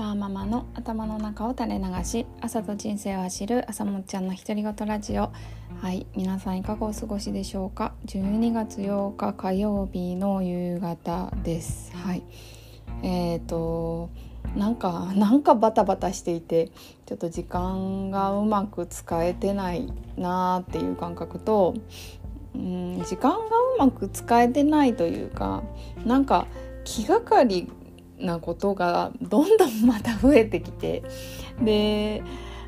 わーママの頭の中を垂れ流し、朝と人生を走る朝もっちゃんの独り言ラジオ。はい、皆さんいかがお過ごしでしょうか。12月8日火曜日の夕方です。はい、なんかバタバタしていて、ちょっと時間がうまく使えてないなっていう感覚と、時間がうまく使えてないというか、なんか気がかりなことがどんどんまた増えてきて、で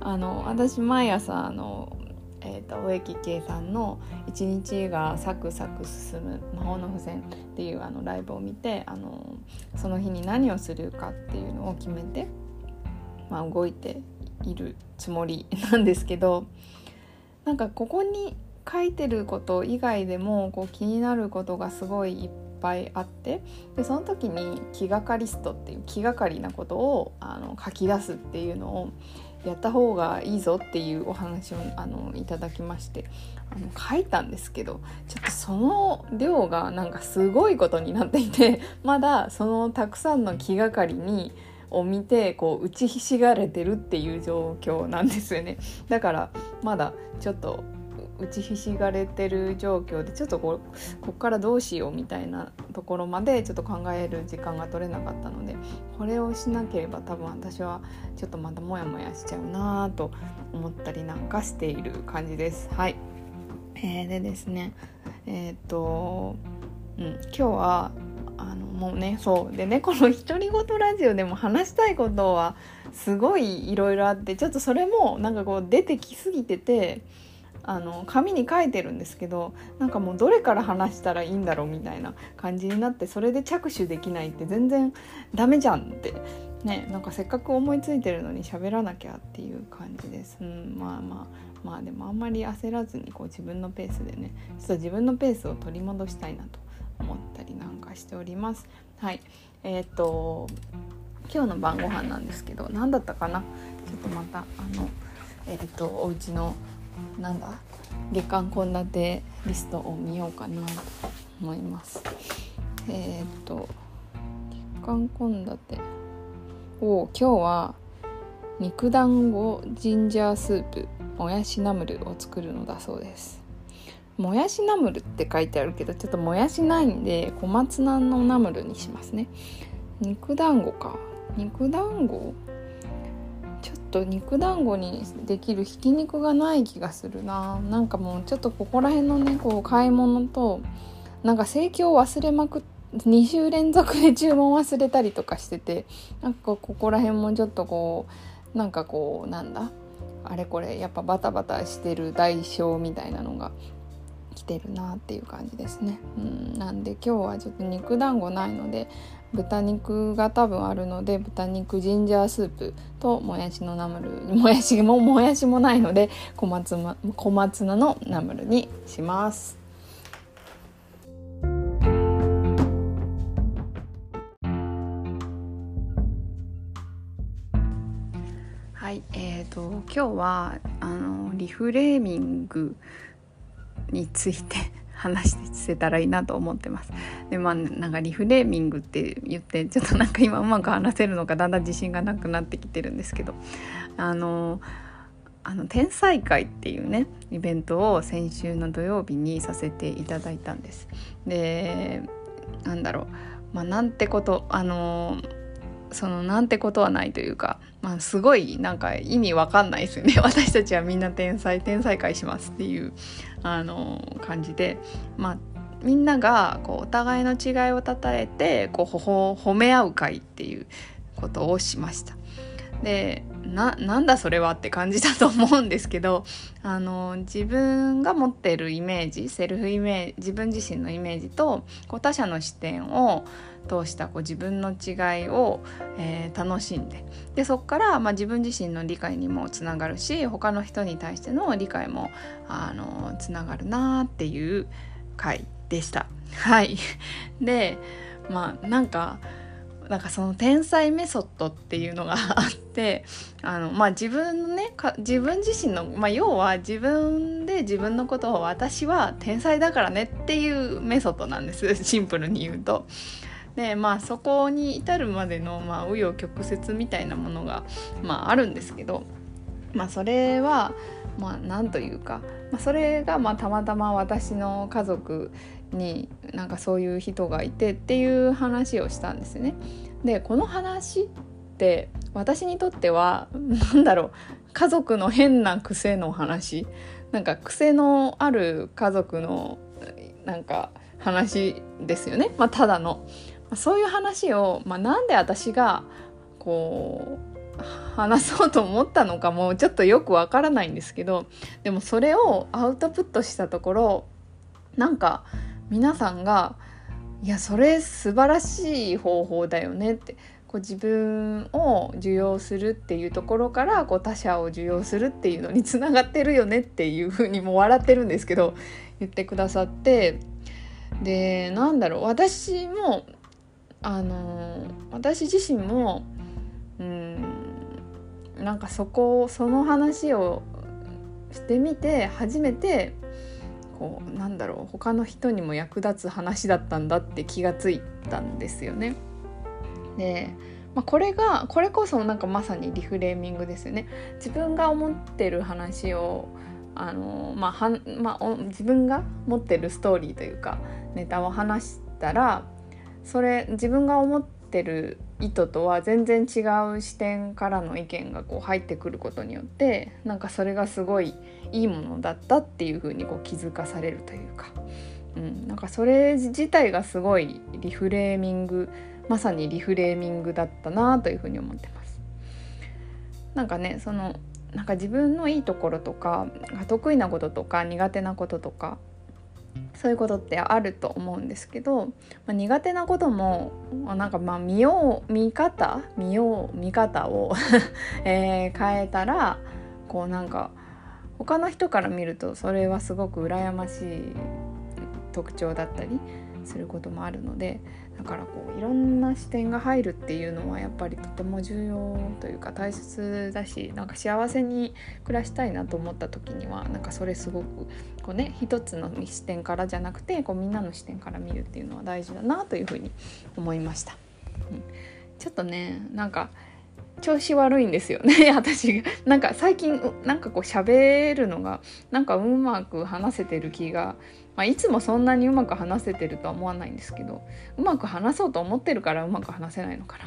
私毎朝植木圭さんの一日がサクサク進む魔法の付箋っていうライブを見て、その日に何をするかっていうのを決めて、動いているつもりなんですけど、なんかここに書いてること以外でもこう気になることがすごいいっぱいあって、でその時に気がかリストっていう気がかりなことを書き出すっていうのをやった方がいいぞっていうお話をいただきまして、書いたんですけど、ちょっとその量がなんかすごいことになっていて、まだそのたくさんの気がかりを見てこう打ちひしがれてるっていう状況なんですよね。だからまだちょっと打ちひしがれてる状況で、ちょっとこっからどうしようみたいなところまでちょっと考える時間が取れなかったので、これをしなければ多分私はちょっとまたモヤモヤしちゃうなと思ったりなんかしている感じです。はい、でですね、今日はもうね、そうでね、この独り言ラジオでも話したいことはすごいいろいろあって、ちょっとそれもなんかこう出てきすぎてて、紙に書いてるんですけど、なんかもうどれから話したらいいんだろうみたいな感じになって、それで着手できないって全然ダメじゃんってね、なんかせっかく思いついてるのに喋らなきゃっていう感じです。まあでもあんまり焦らずにこう自分のペースでね、ちょっと自分のペースを取り戻したいなと思ったりなんかしております。はい、今日の晩ご飯なんですけど、何だったかな、ちょっとまたお家のなんだ月間献立リストを見ようかなと思います。月間献立を今日は肉団子ジンジャースープもやしナムルを作るのだそうです。もやしナムルって書いてあるけど、ちょっともやしないんで小松菜のナムルにしますね。肉団子肉団子にできるひき肉がない気がするな。なんかもうちょっとここら辺のね、こう買い物となんか生協忘れまくって、2週連続で注文忘れたりとかしてて、なんかここら辺もちょっとこうなんかこうなんだあれこれやっぱバタバタしてる代償みたいなのが来てるなっていう感じですね。なんで今日はちょっと肉団子ないので、豚肉が多分あるので豚肉ジンジャースープともやしのナムル、もやしもないので小松菜のナムルにします。はい、今日はリフレーミングについて話してたらいいなと思ってます。で、なんかリフレーミングって言って、ちょっとなんか今うまく話せるのかだんだん自信がなくなってきてるんですけど、天才会っていうねイベントを先週の土曜日にさせていただいたんです。で、なんてことなんてことはないというか、すごいなんか意味わかんないですよね。私たちはみんな天才会しますっていう感じで、みんながこうお互いの違いをたたえてこう褒め合う会っていうことをしました。で、なんだそれはって感じだと思うんですけど、自分が持ってるイメージ、セルフイメージ、自分自身のイメージとこう他者の視点を通したこう自分の違いを、楽しんで、でそこから、自分自身の理解にもつながるし、他の人に対しての理解もつながるなっていう回でした。はい。で、なんかその天才メソッドっていうのがあって、自分のね、自分自身の、要は自分で自分のことを私は天才だからねっていうメソッドなんです。シンプルに言うと。で、まあ、そこに至るまでの紆余曲折みたいなものが、あるんですけど、それはなんというか、それがたまたま私の家族になんかそういう人がいてっていう話をしたんですね。で、この話って私にとっては家族の変な癖の話、なんか癖のある家族のなんか話ですよね。ただのそういう話を、なんで私がこう話そうと思ったのかもうちょっとよくわからないんですけど、でもそれをアウトプットしたところ、なんか皆さんがいやそれ素晴らしい方法だよねって、こう自分を受容するっていうところからこう他者を受容するっていうのにつながってるよねっていうふうにもう笑ってるんですけど言ってくださって、で私も私自身もなんかその話をしてみて初めて他の人にも役立つ話だったんだって気がついたんですよね。で、これこそなんかまさにリフレーミングですよね。自分が思ってる話を自分が持ってるストーリーというかネタを話したら、それ自分が思ってる意図とは全然違う視点からの意見が入ってくることによって、なんかそれがすごいいいものだったっていう風に気づかされるというか、なんかそれ自体がすごいリフレーミング、まさにリフレーミングだったなという風に思ってます。なんかね、なんか自分のいいところとか得意なこととか苦手なこととかそういうことってあると思うんですけど、苦手なこともなんか見方を変えたらなんか他の人から見るとそれはすごく羨ましい特徴だったりすることもあるので、だからいろんな視点が入るっていうのはやっぱりとても重要というか大切だし、なんか幸せに暮らしたいなと思った時にはなんかそれすごく一つの視点からじゃなくてみんなの視点から見るっていうのは大事だなというふうに思いました。ちょっとねなんか調子悪いんですよね私がなんか最近なんか喋るのがなんかうまく話せてる気が、いつもそんなにうまく話せてるとは思わないんですけど、うまく話そうと思ってるからうまく話せないのか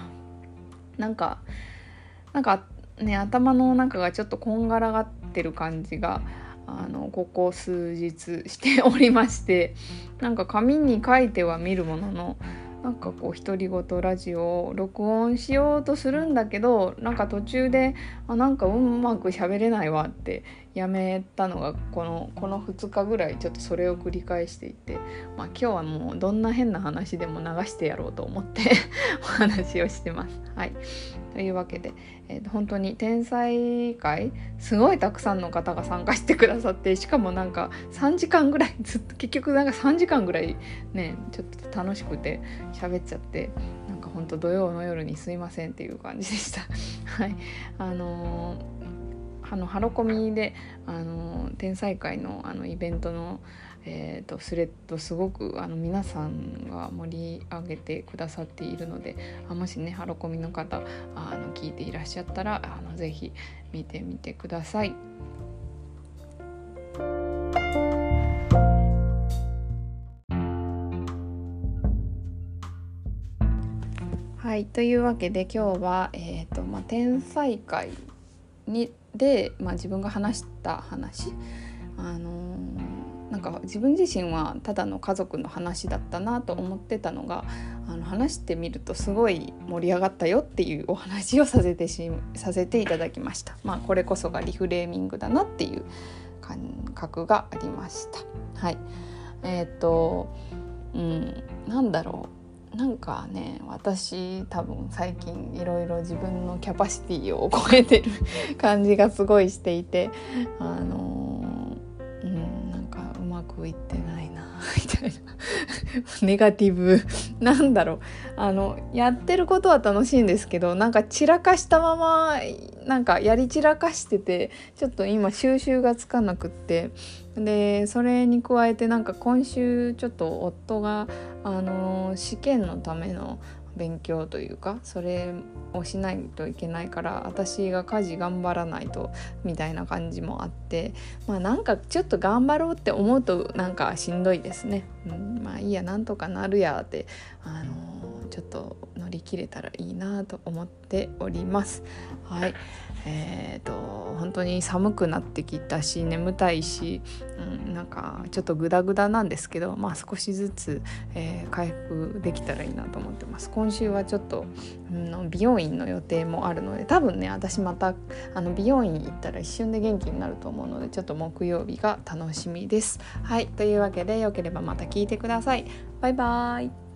な。なんかね頭の中がちょっとこんがらがってる感じがここ数日しておりまして、なんか紙に書いては見るものの、なんか独り言ラジオを録音しようとするんだけど、なんか途中でなんかうまく喋れないわってやめたのがこの2日ぐらいちょっとそれを繰り返していて、今日はもうどんな変な話でも流してやろうと思ってお話をしてます。はい、というわけで、本当に天才会すごいたくさんの方が参加してくださって、しかもなんか3時間ぐらいずっと結局なんか3時間ぐらいねちょっと楽しくて喋っちゃって、なんか本当土曜の夜にすいませんっていう感じでしたはい、ハロコミで天才会のイベントの、スレッドすごく皆さんが盛り上げてくださっているので、もしねハロコミの方聞いていらっしゃったらぜひ見てみてください。はい、というわけで今日は、天才会で、自分が話した話、なんか自分自身はただの家族の話だったなと思ってたのが話してみるとすごい盛り上がったよっていうお話をさせていただきました。これこそがリフレーミングだなっていう感覚がありました。はい、なんかね私多分最近いろいろ自分のキャパシティを超えてる感じがすごいしていて、なんかうまくいってないなみたいなネガティブなんだろう、やってることは楽しいんですけど、なんか散らかしたままなんかやり散らかしてて、ちょっと今収拾がつかなくって、でそれに加えてなんか今週ちょっと夫が試験のための勉強というかそれをしないといけないから、私が家事頑張らないとみたいな感じもあって、まあなんかちょっと頑張ろうって思うとなんかしんどいですね、まあいいやなんとかなるやってちょっと乗り切れたらいいなと思っております。はい、本当に寒くなってきたし眠たいし、なんかちょっとグダグダなんですけど、まあ少しずつ、回復できたらいいなと思ってます。今週はちょっと、美容院の予定もあるので、多分ね私また美容院行ったら一瞬で元気になると思うので、ちょっと木曜日が楽しみです。はい、というわけで良ければまた聞いてください。バイバイ。